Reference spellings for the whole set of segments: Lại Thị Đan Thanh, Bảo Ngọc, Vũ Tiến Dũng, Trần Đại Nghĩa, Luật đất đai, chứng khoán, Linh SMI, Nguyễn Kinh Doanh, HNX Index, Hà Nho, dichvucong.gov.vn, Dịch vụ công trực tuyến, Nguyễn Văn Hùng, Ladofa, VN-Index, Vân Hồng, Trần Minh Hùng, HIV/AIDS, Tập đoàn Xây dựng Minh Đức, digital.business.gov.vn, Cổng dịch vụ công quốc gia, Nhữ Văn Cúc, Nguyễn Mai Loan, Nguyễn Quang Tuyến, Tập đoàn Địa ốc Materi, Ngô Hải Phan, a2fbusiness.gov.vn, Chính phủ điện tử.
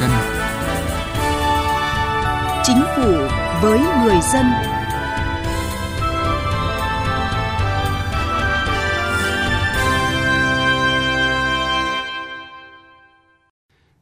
dân. Chính phủ với người dân.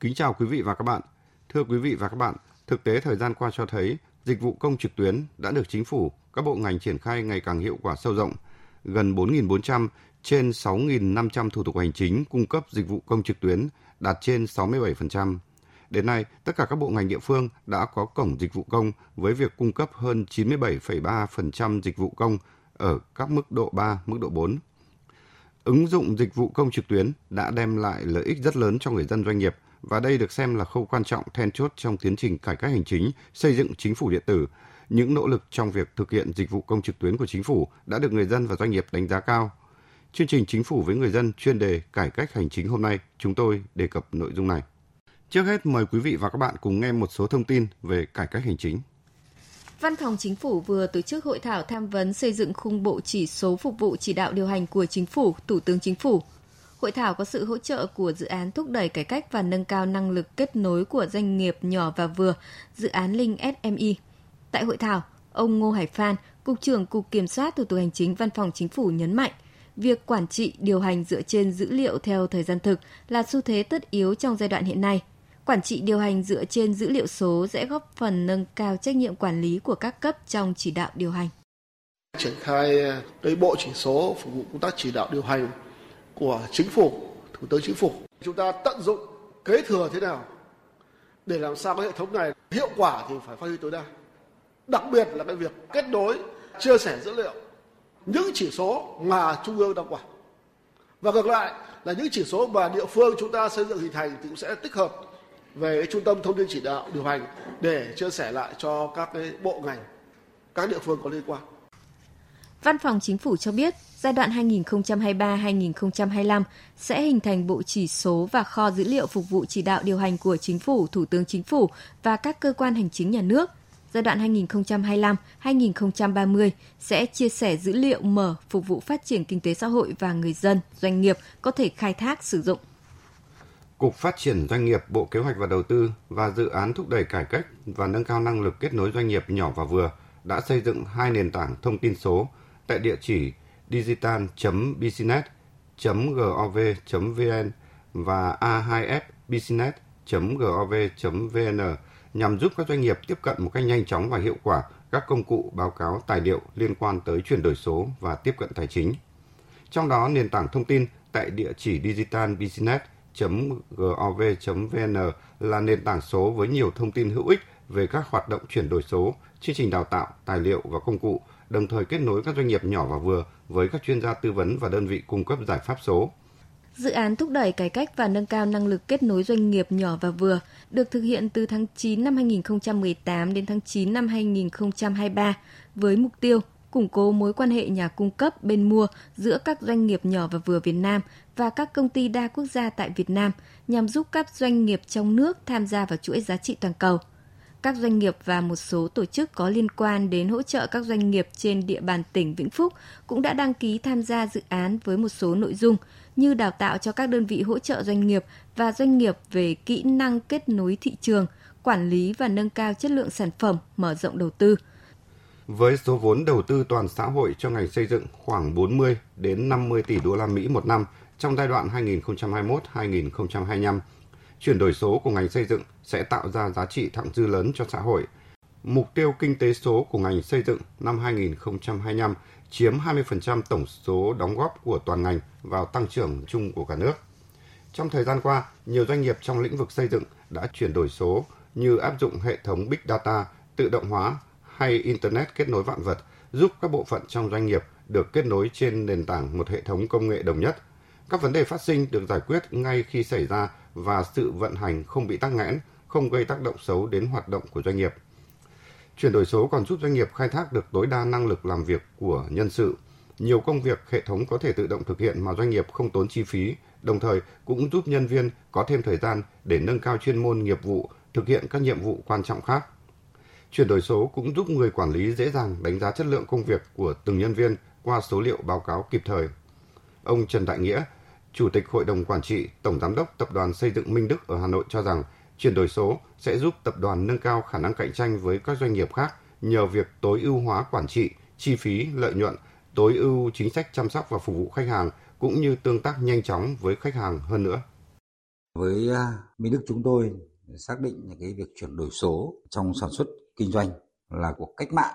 Kính chào quý vị và các bạn. Thưa quý vị và các bạn, thực tế thời gian qua cho thấy dịch vụ công trực tuyến đã được chính phủ, các bộ ngành triển khai ngày càng hiệu quả sâu rộng. Gần 4.400 trên 6.500 thủ tục hành chính cung cấp dịch vụ công trực tuyến, đạt trên 67%. Đến nay, tất cả các bộ ngành địa phương đã có cổng dịch vụ công với việc cung cấp hơn 97,3% dịch vụ công ở các mức độ 3, mức độ 4. Ứng dụng dịch vụ công trực tuyến đã đem lại lợi ích rất lớn cho người dân, doanh nghiệp, và đây được xem là khâu quan trọng then chốt trong tiến trình cải cách hành chính, xây dựng chính phủ điện tử. Những nỗ lực trong việc thực hiện dịch vụ công trực tuyến của chính phủ đã được người dân và doanh nghiệp đánh giá cao. Chương trình Chính phủ với người dân chuyên đề cải cách hành chính hôm nay, chúng tôi đề cập nội dung này. Trước hết, mời quý vị và các bạn cùng nghe một số thông tin về cải cách hành chính. Văn phòng Chính phủ vừa tổ chức hội thảo tham vấn xây dựng khung bộ chỉ số phục vụ chỉ đạo điều hành của Chính phủ, Thủ tướng Chính phủ. Hội thảo có sự hỗ trợ của dự án thúc đẩy cải cách và nâng cao năng lực kết nối của doanh nghiệp nhỏ và vừa, dự án Linh SMI. Tại hội thảo, ông Ngô Hải Phan, Cục trưởng Cục Kiểm soát Thủ tục Hành chính Văn phòng Chính phủ nhấn mạnh, việc quản trị điều hành dựa trên dữ liệu theo thời gian thực là xu thế tất yếu trong giai đoạn hiện nay. Quản trị điều hành dựa trên dữ liệu số sẽ góp phần nâng cao trách nhiệm quản lý của các cấp trong chỉ đạo điều hành. Triển khai tới bộ chỉ số phục vụ công tác chỉ đạo điều hành của Chính phủ, Thủ tướng Chính phủ. Chúng ta tận dụng kế thừa thế nào để làm sao cái hệ thống này hiệu quả thì phải phát huy tối đa. Đặc biệt là cái việc kết nối, chia sẻ dữ liệu, những chỉ số mà trung ương đang quản. Và ngược lại là những chỉ số mà địa phương chúng ta xây dựng hình thành thì cũng sẽ tích hợp về trung tâm thông tin chỉ đạo điều hành để chia sẻ lại cho các cái bộ ngành, các địa phương có liên quan. Văn phòng Chính phủ cho biết, giai đoạn 2023-2025 sẽ hình thành bộ chỉ số và kho dữ liệu phục vụ chỉ đạo điều hành của Chính phủ, Thủ tướng Chính phủ và các cơ quan hành chính nhà nước. Giai đoạn 2025-2030 sẽ chia sẻ dữ liệu mở phục vụ phát triển kinh tế xã hội và người dân, doanh nghiệp có thể khai thác sử dụng. Cục Phát triển Doanh nghiệp, Bộ Kế hoạch và Đầu tư và dự án thúc đẩy cải cách và nâng cao năng lực kết nối doanh nghiệp nhỏ và vừa đã xây dựng hai nền tảng thông tin số tại địa chỉ digital.business.gov.vn và a2fbusiness.gov.vn nhằm giúp các doanh nghiệp tiếp cận một cách nhanh chóng và hiệu quả các công cụ, báo cáo, tài liệu liên quan tới chuyển đổi số và tiếp cận tài chính. Trong đó, nền tảng thông tin tại địa chỉ digital.business.gov.vn là nền tảng số với nhiều thông tin hữu ích về các hoạt động chuyển đổi số, chương trình đào tạo, tài liệu và công cụ, đồng thời kết nối các doanh nghiệp nhỏ và vừa với các chuyên gia tư vấn và đơn vị cung cấp giải pháp số. Dự án thúc đẩy cải cách và nâng cao năng lực kết nối doanh nghiệp nhỏ và vừa được thực hiện từ tháng 9 năm 2018 đến tháng 9 năm 2023 với mục tiêu củng cố mối quan hệ nhà cung cấp bên mua giữa các doanh nghiệp nhỏ và vừa Việt Nam và các công ty đa quốc gia tại Việt Nam nhằm giúp các doanh nghiệp trong nước tham gia vào chuỗi giá trị toàn cầu. Các doanh nghiệp và một số tổ chức có liên quan đến hỗ trợ các doanh nghiệp trên địa bàn tỉnh Vĩnh Phúc cũng đã đăng ký tham gia dự án với một số nội dung như đào tạo cho các đơn vị hỗ trợ doanh nghiệp và doanh nghiệp về kỹ năng kết nối thị trường, quản lý và nâng cao chất lượng sản phẩm, mở rộng đầu tư. Với số vốn đầu tư toàn xã hội cho ngành xây dựng khoảng 40 đến 50 tỷ đô la Mỹ một năm trong giai đoạn 2021-2025, chuyển đổi số của ngành xây dựng sẽ tạo ra giá trị thặng dư lớn cho xã hội. Mục tiêu kinh tế số của ngành xây dựng năm 2025 chiếm 20% tổng số đóng góp của toàn ngành vào tăng trưởng chung của cả nước. Trong thời gian qua, nhiều doanh nghiệp trong lĩnh vực xây dựng đã chuyển đổi số như áp dụng hệ thống Big Data, tự động hóa hay Internet kết nối vạn vật, giúp các bộ phận trong doanh nghiệp được kết nối trên nền tảng một hệ thống công nghệ đồng nhất. Các vấn đề phát sinh được giải quyết ngay khi xảy ra và sự vận hành không bị tắc nghẽn, không gây tác động xấu đến hoạt động của doanh nghiệp. Chuyển đổi số còn giúp doanh nghiệp khai thác được tối đa năng lực làm việc của nhân sự. Nhiều công việc hệ thống có thể tự động thực hiện mà doanh nghiệp không tốn chi phí, đồng thời cũng giúp nhân viên có thêm thời gian để nâng cao chuyên môn nghiệp vụ, thực hiện các nhiệm vụ quan trọng khác. Chuyển đổi số cũng giúp người quản lý dễ dàng đánh giá chất lượng công việc của từng nhân viên qua số liệu báo cáo kịp thời. Ông Trần Đại Nghĩa, Chủ tịch Hội đồng Quản trị, Tổng Giám đốc Tập đoàn Xây dựng Minh Đức ở Hà Nội cho rằng Chuyển đổi số sẽ giúp tập đoàn nâng cao khả năng cạnh tranh với các doanh nghiệp khác nhờ việc tối ưu hóa quản trị, chi phí, lợi nhuận, tối ưu chính sách chăm sóc và phục vụ khách hàng cũng như tương tác nhanh chóng với khách hàng hơn nữa. Với Minh Đức chúng tôi xác định là cái việc chuyển đổi số trong sản xuất kinh doanh là cuộc cách mạng,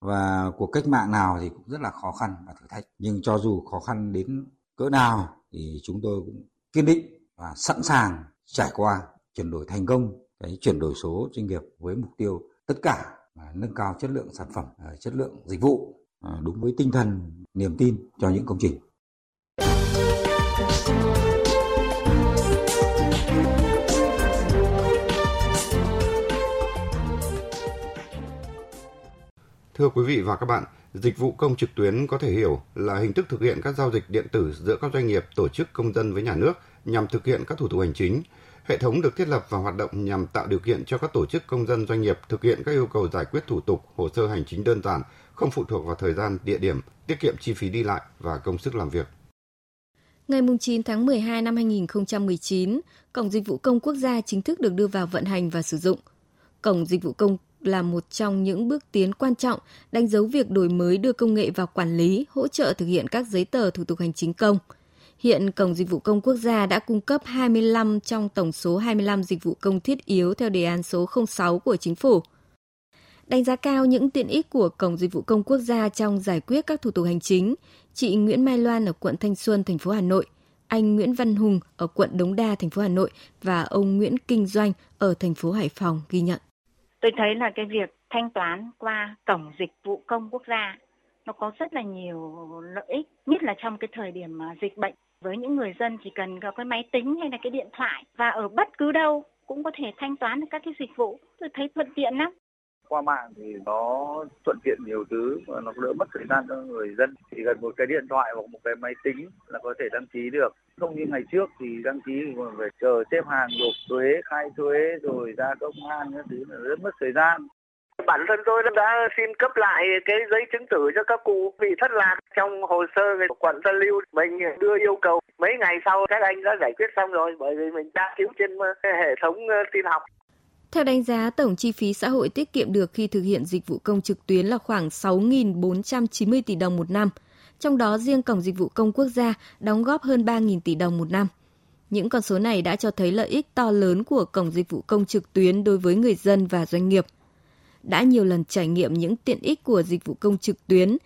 và cuộc cách mạng nào thì cũng rất là khó khăn và thử thách, nhưng cho dù khó khăn đến cỡ nào thì chúng tôi cũng kiên định và sẵn sàng trải qua, chuyển đổi thành công cái chuyển đổi số doanh nghiệp với mục tiêu tất cả là nâng cao chất lượng sản phẩm, chất lượng dịch vụ đúng với tinh thần niềm tin cho những công trình. Thưa quý vị và các bạn, dịch vụ công trực tuyến có thể hiểu là hình thức thực hiện các giao dịch điện tử giữa các doanh nghiệp, tổ chức, công dân với nhà nước nhằm thực hiện các thủ tục hành chính. Hệ thống được thiết lập và hoạt động nhằm tạo điều kiện cho các tổ chức, công dân, doanh nghiệp thực hiện các yêu cầu giải quyết thủ tục, hồ sơ hành chính đơn giản, không phụ thuộc vào thời gian, địa điểm, tiết kiệm chi phí đi lại và công sức làm việc. Ngày 9 tháng 12 năm 2019, Cổng Dịch vụ Công Quốc gia chính thức được đưa vào vận hành và sử dụng. Cổng Dịch vụ Công là một trong những bước tiến quan trọng đánh dấu việc đổi mới đưa công nghệ vào quản lý, hỗ trợ thực hiện các giấy tờ thủ tục hành chính công. Hiện Cổng Dịch vụ Công Quốc gia đã cung cấp 25 trong tổng số 25 dịch vụ công thiết yếu theo đề án số 06 của Chính phủ. Đánh giá cao những tiện ích của Cổng Dịch vụ Công Quốc gia trong giải quyết các thủ tục hành chính, chị Nguyễn Mai Loan ở quận Thanh Xuân, thành phố Hà Nội, anh Nguyễn Văn Hùng ở quận Đống Đa, thành phố Hà Nội và ông Nguyễn Kinh Doanh ở thành phố Hải Phòng ghi nhận. Tôi thấy là cái việc thanh toán qua Cổng Dịch vụ Công Quốc gia nó có rất là nhiều lợi ích, nhất là trong cái thời điểm dịch bệnh. Với những người dân chỉ cần có cái máy tính hay là cái điện thoại và ở bất cứ đâu cũng có thể thanh toán được các cái dịch vụ. Tôi thấy thuận tiện lắm. Qua mạng thì nó thuận tiện nhiều thứ và nó đỡ mất thời gian cho người dân. Chỉ cần một cái điện thoại hoặc một cái máy tính là có thể đăng ký được. Không như ngày trước thì đăng ký còn phải chờ xếp hàng nộp thuế, khai thuế rồi ra công an các thứ là rất mất thời gian. Bản thân tôi đã xin cấp lại cái giấy chứng tử cho các cụ bị thất lạc trong hồ sơ của quận Tân Lưu. Mình đưa yêu cầu mấy ngày sau các anh đã giải quyết xong rồi, bởi vì mình đã cứu trên hệ thống tin học. Theo đánh giá, tổng chi phí xã hội tiết kiệm được khi thực hiện dịch vụ công trực tuyến là khoảng 6.490 tỷ đồng một năm. Trong đó, riêng Cổng Dịch vụ Công Quốc gia đóng góp hơn 3.000 tỷ đồng một năm. Những con số này đã cho thấy lợi ích to lớn của Cổng Dịch vụ Công trực tuyến đối với người dân và doanh nghiệp. Đã nhiều lần trải nghiệm những tiện ích của dịch vụ công trực tuyến,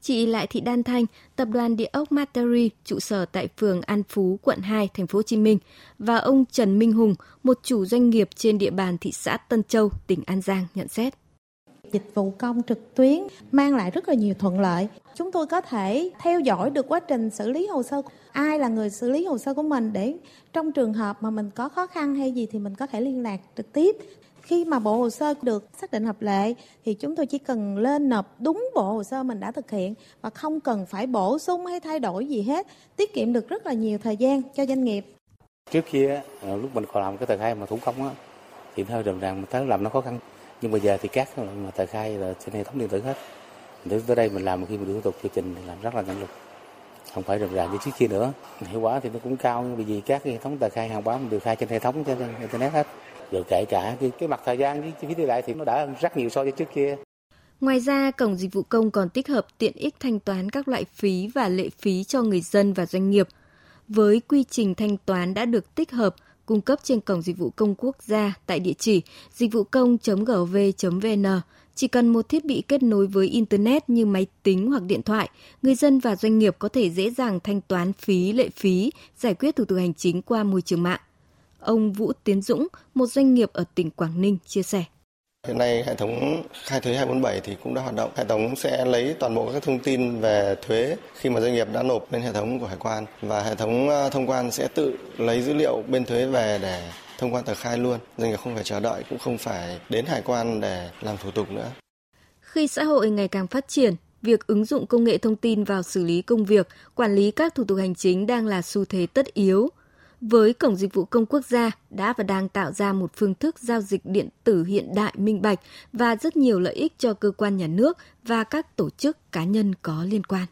chị Lại Thị Đan Thanh, Tập đoàn Địa ốc Materi, trụ sở tại phường An Phú, quận 2, thành phố Hồ Chí Minh và ông Trần Minh Hùng, một chủ doanh nghiệp trên địa bàn thị xã Tân Châu, tỉnh An Giang nhận xét. Dịch vụ công trực tuyến mang lại rất là nhiều thuận lợi. Chúng tôi có thể theo dõi được quá trình xử lý hồ sơ. Ai là người xử lý hồ sơ của mình để trong trường hợp mà mình có khó khăn hay gì thì mình có thể liên lạc trực tiếp. Khi mà bộ hồ sơ được xác định hợp lệ thì chúng tôi chỉ cần lên nộp đúng bộ hồ sơ mình đã thực hiện và không cần phải bổ sung hay thay đổi gì hết, tiết kiệm được rất là nhiều thời gian cho doanh nghiệp. Trước kia lúc mình còn làm cái tờ khai mà thủ công á thì hơi rườm rà, mình làm nó khó khăn, nhưng bây giờ thì các tờ khai là trên hệ thống điện tử hết. Đến tới đây mình làm khi mình được thủ tục quy trình thì làm rất là nhanh luôn, không phải rườm rà như trước kia nữa. Hiệu quả thì nó cũng cao vì các hệ thống tờ khai hàng hóa mình được khai trên hệ thống trên internet hết. Rồi kể cả cái mặt thời gian với chi phí đi lại thì nó đã hơn rất nhiều so với trước kia. Ngoài ra, Cổng Dịch vụ Công còn tích hợp tiện ích thanh toán các loại phí và lệ phí cho người dân và doanh nghiệp. Với quy trình thanh toán đã được tích hợp, cung cấp trên Cổng Dịch vụ Công Quốc gia tại địa chỉ dichvucong.gov.vn. Chỉ cần một thiết bị kết nối với Internet như máy tính hoặc điện thoại, người dân và doanh nghiệp có thể dễ dàng thanh toán phí, lệ phí, giải quyết thủ tục hành chính qua môi trường mạng. Ông Vũ Tiến Dũng, một doanh nghiệp ở tỉnh Quảng Ninh, chia sẻ. Hiện nay hệ thống khai thuế 247 thì cũng đã hoạt động. Hệ thống sẽ lấy toàn bộ các thông tin về thuế khi mà doanh nghiệp đã nộp lên hệ thống của hải quan. Và hệ thống thông quan sẽ tự lấy dữ liệu bên thuế về để thông quan tờ khai luôn. Doanh nghiệp không phải chờ đợi, cũng không phải đến hải quan để làm thủ tục nữa. Khi xã hội ngày càng phát triển, việc ứng dụng công nghệ thông tin vào xử lý công việc, quản lý các thủ tục hành chính đang là xu thế tất yếu. Với Cổng Dịch vụ Công Quốc gia đã và đang tạo ra một phương thức giao dịch điện tử hiện đại, minh bạch và rất nhiều lợi ích cho cơ quan nhà nước và các tổ chức, cá nhân có liên quan.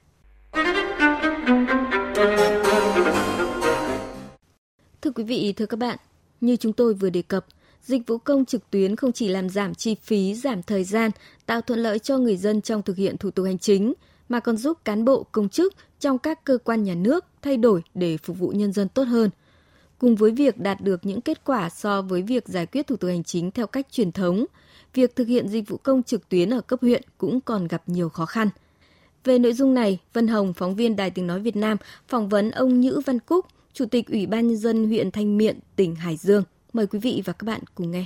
Thưa quý vị, thưa các bạn, như chúng tôi vừa đề cập, dịch vụ công trực tuyến không chỉ làm giảm chi phí, giảm thời gian, tạo thuận lợi cho người dân trong thực hiện thủ tục hành chính, mà còn giúp cán bộ, công chức trong các cơ quan nhà nước thay đổi để phục vụ nhân dân tốt hơn. Cùng với việc đạt được những kết quả so với việc giải quyết thủ tục hành chính theo cách truyền thống, việc thực hiện dịch vụ công trực tuyến ở cấp huyện cũng còn gặp nhiều khó khăn. Về nội dung này, Vân Hồng, phóng viên Đài Tiếng Nói Việt Nam, phỏng vấn ông Nhữ Văn Cúc, Chủ tịch Ủy ban Nhân dân huyện Thanh Miện, tỉnh Hải Dương. Mời quý vị và các bạn cùng nghe.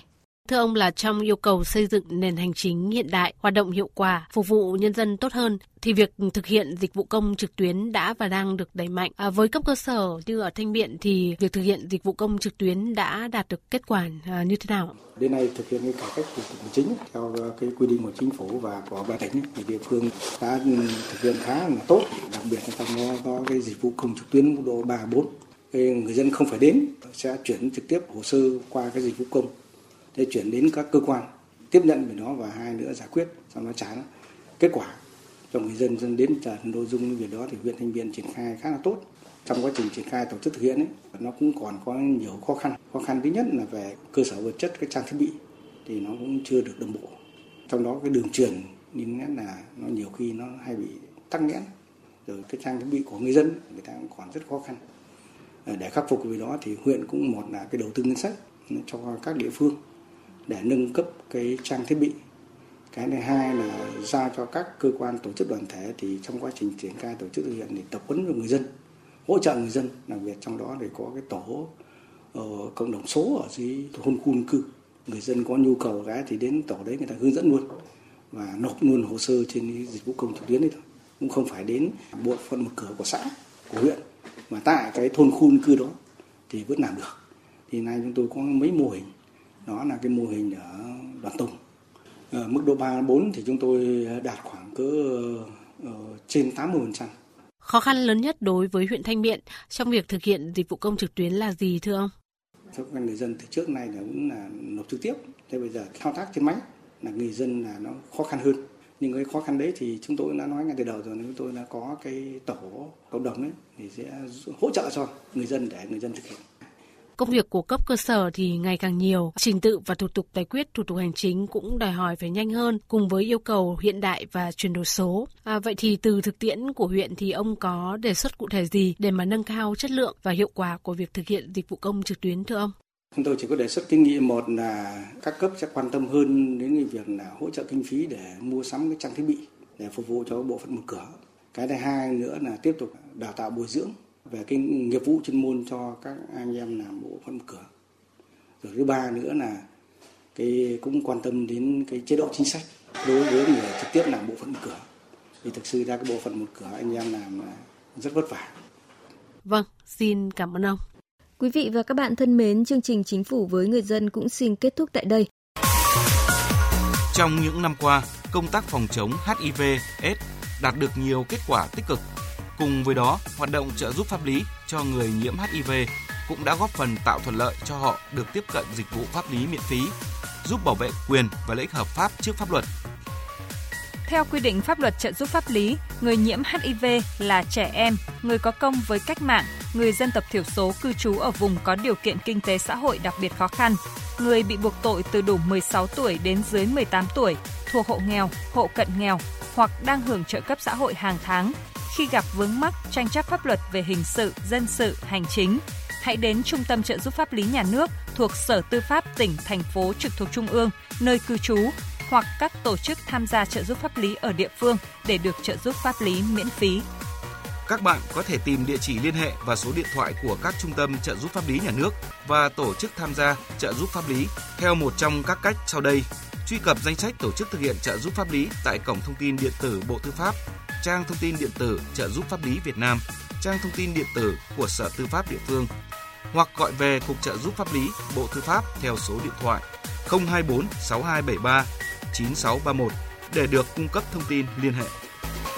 Thưa ông, là trong yêu cầu xây dựng nền hành chính hiện đại, hoạt động hiệu quả, phục vụ nhân dân tốt hơn, thì việc thực hiện dịch vụ công trực tuyến đã và đang được đẩy mạnh. Với cấp cơ sở như ở Thanh Miện thì việc thực hiện dịch vụ công trực tuyến đã đạt được kết quả như thế nào? Đến nay thực hiện cải cách thủ tục hành chính theo cái quy định của chính phủ và của ban tỉnh thì địa phương đã thực hiện khá là tốt, đặc biệt là trong đó có cái dịch vụ công trực tuyến mức độ 3-4. Người dân không phải đến, sẽ chuyển trực tiếp hồ sơ qua cái dịch vụ công để chuyển đến các cơ quan tiếp nhận về nó và hai nữa giải quyết sau đó trả kết quả cho người dân. Dân đến trả nội dung việc đó thì huyện Thanh Miện triển khai khá là tốt. Trong quá trình triển khai tổ chức thực hiện nó cũng còn có nhiều khó khăn. Khó khăn thứ nhất là về cơ sở vật chất, cái trang thiết bị thì nó cũng chưa được đồng bộ. Trong đó cái đường truyền nên là nó nhiều khi nó hay bị tắc nghẽn. Rồi cái trang thiết bị của người dân người ta cũng còn rất khó khăn. Để khắc phục về đó thì huyện cũng một là cái đầu tư ngân sách cho các địa phương để nâng cấp cái trang thiết bị. Cái thứ hai là giao cho các cơ quan tổ chức đoàn thể thì trong quá trình triển khai tổ chức thực hiện thì tập huấn cho người dân, hỗ trợ người dân, đặc biệt trong đó thì có cái tổ cộng đồng số ở dưới thôn khu dân cư. Người dân có nhu cầu cái thì đến tổ đấy người ta hướng dẫn luôn và nộp luôn hồ sơ trên dịch vụ công trực tuyến đấy thôi. Cũng không phải đến bộ phận một cửa của xã, của huyện mà tại cái thôn khu dân cư đó thì vẫn làm được. Thì nay chúng tôi có mấy mô hình. Đó là cái mô hình ở Đoàn Tùng. Ở mức độ 3-4 thì chúng tôi đạt khoảng cỡ trên 80%. Khó khăn lớn nhất đối với huyện Thanh Miện trong việc thực hiện dịch vụ công trực tuyến là gì thưa ông? Cho người dân từ trước nay là cũng là nộp trực tiếp. Thế bây giờ thao tác trên máy là người dân là nó khó khăn hơn. Nhưng cái khó khăn đấy thì chúng tôi đã nói ngay từ đầu rồi, chúng tôi đã có cái tổ cộng đồng ấy thì sẽ hỗ trợ cho người dân để người dân thực hiện. Công việc của cấp cơ sở thì ngày càng nhiều, trình tự và thủ tục giải quyết thủ tục hành chính cũng đòi hỏi phải nhanh hơn cùng với yêu cầu hiện đại và chuyển đổi số. Vậy thì từ thực tiễn của huyện thì ông có đề xuất cụ thể gì để mà nâng cao chất lượng và hiệu quả của việc thực hiện dịch vụ công trực tuyến thưa ông? Chúng tôi chỉ có đề xuất kiến nghị một là các cấp sẽ quan tâm hơn đến việc là hỗ trợ kinh phí để mua sắm cái trang thiết bị để phục vụ cho bộ phận một cửa. Cái thứ hai nữa là tiếp tục đào tạo bồi dưỡng về cái nghiệp vụ chuyên môn cho các anh em làm bộ phận một cửa. Rồi thứ ba nữa là cái cũng quan tâm đến cái chế độ chính sách đối với người trực tiếp làm bộ phận một cửa. Vì thực sự ra cái bộ phận một cửa anh em làm rất vất vả. Vâng, xin cảm ơn ông. Quý vị và các bạn thân mến, chương trình Chính phủ với người dân cũng xin kết thúc tại đây. Trong những năm qua, công tác phòng chống HIV/AIDS đạt được nhiều kết quả tích cực. Cùng với đó, hoạt động trợ giúp pháp lý cho người nhiễm HIV cũng đã góp phần tạo thuận lợi cho họ được tiếp cận dịch vụ pháp lý miễn phí, giúp bảo vệ quyền và lợi ích hợp pháp trước pháp luật. Theo quy định pháp luật trợ giúp pháp lý, người nhiễm HIV là trẻ em, người có công với cách mạng, người dân tộc thiểu số cư trú ở vùng có điều kiện kinh tế xã hội đặc biệt khó khăn, người bị buộc tội từ đủ 16 tuổi đến dưới 18 tuổi, thuộc hộ nghèo, hộ cận nghèo hoặc đang hưởng trợ cấp xã hội hàng tháng. Khi gặp vướng mắc, tranh chấp pháp luật về hình sự, dân sự, hành chính, hãy đến Trung tâm trợ giúp pháp lý nhà nước thuộc Sở Tư pháp tỉnh, thành phố trực thuộc Trung ương, nơi cư trú hoặc các tổ chức tham gia trợ giúp pháp lý ở địa phương để được trợ giúp pháp lý miễn phí. Các bạn có thể tìm địa chỉ liên hệ và số điện thoại của các trung tâm trợ giúp pháp lý nhà nước và tổ chức tham gia trợ giúp pháp lý theo một trong các cách sau đây. Truy cập danh sách tổ chức thực hiện trợ giúp pháp lý tại Cổng Thông tin Điện tử Bộ Tư pháp, trang thông tin điện tử trợ giúp pháp lý Việt Nam, trang thông tin điện tử của Sở Tư pháp địa phương hoặc gọi về Cục Trợ giúp pháp lý Bộ Tư pháp theo số điện thoại 024 6273 9631 để được cung cấp thông tin liên hệ.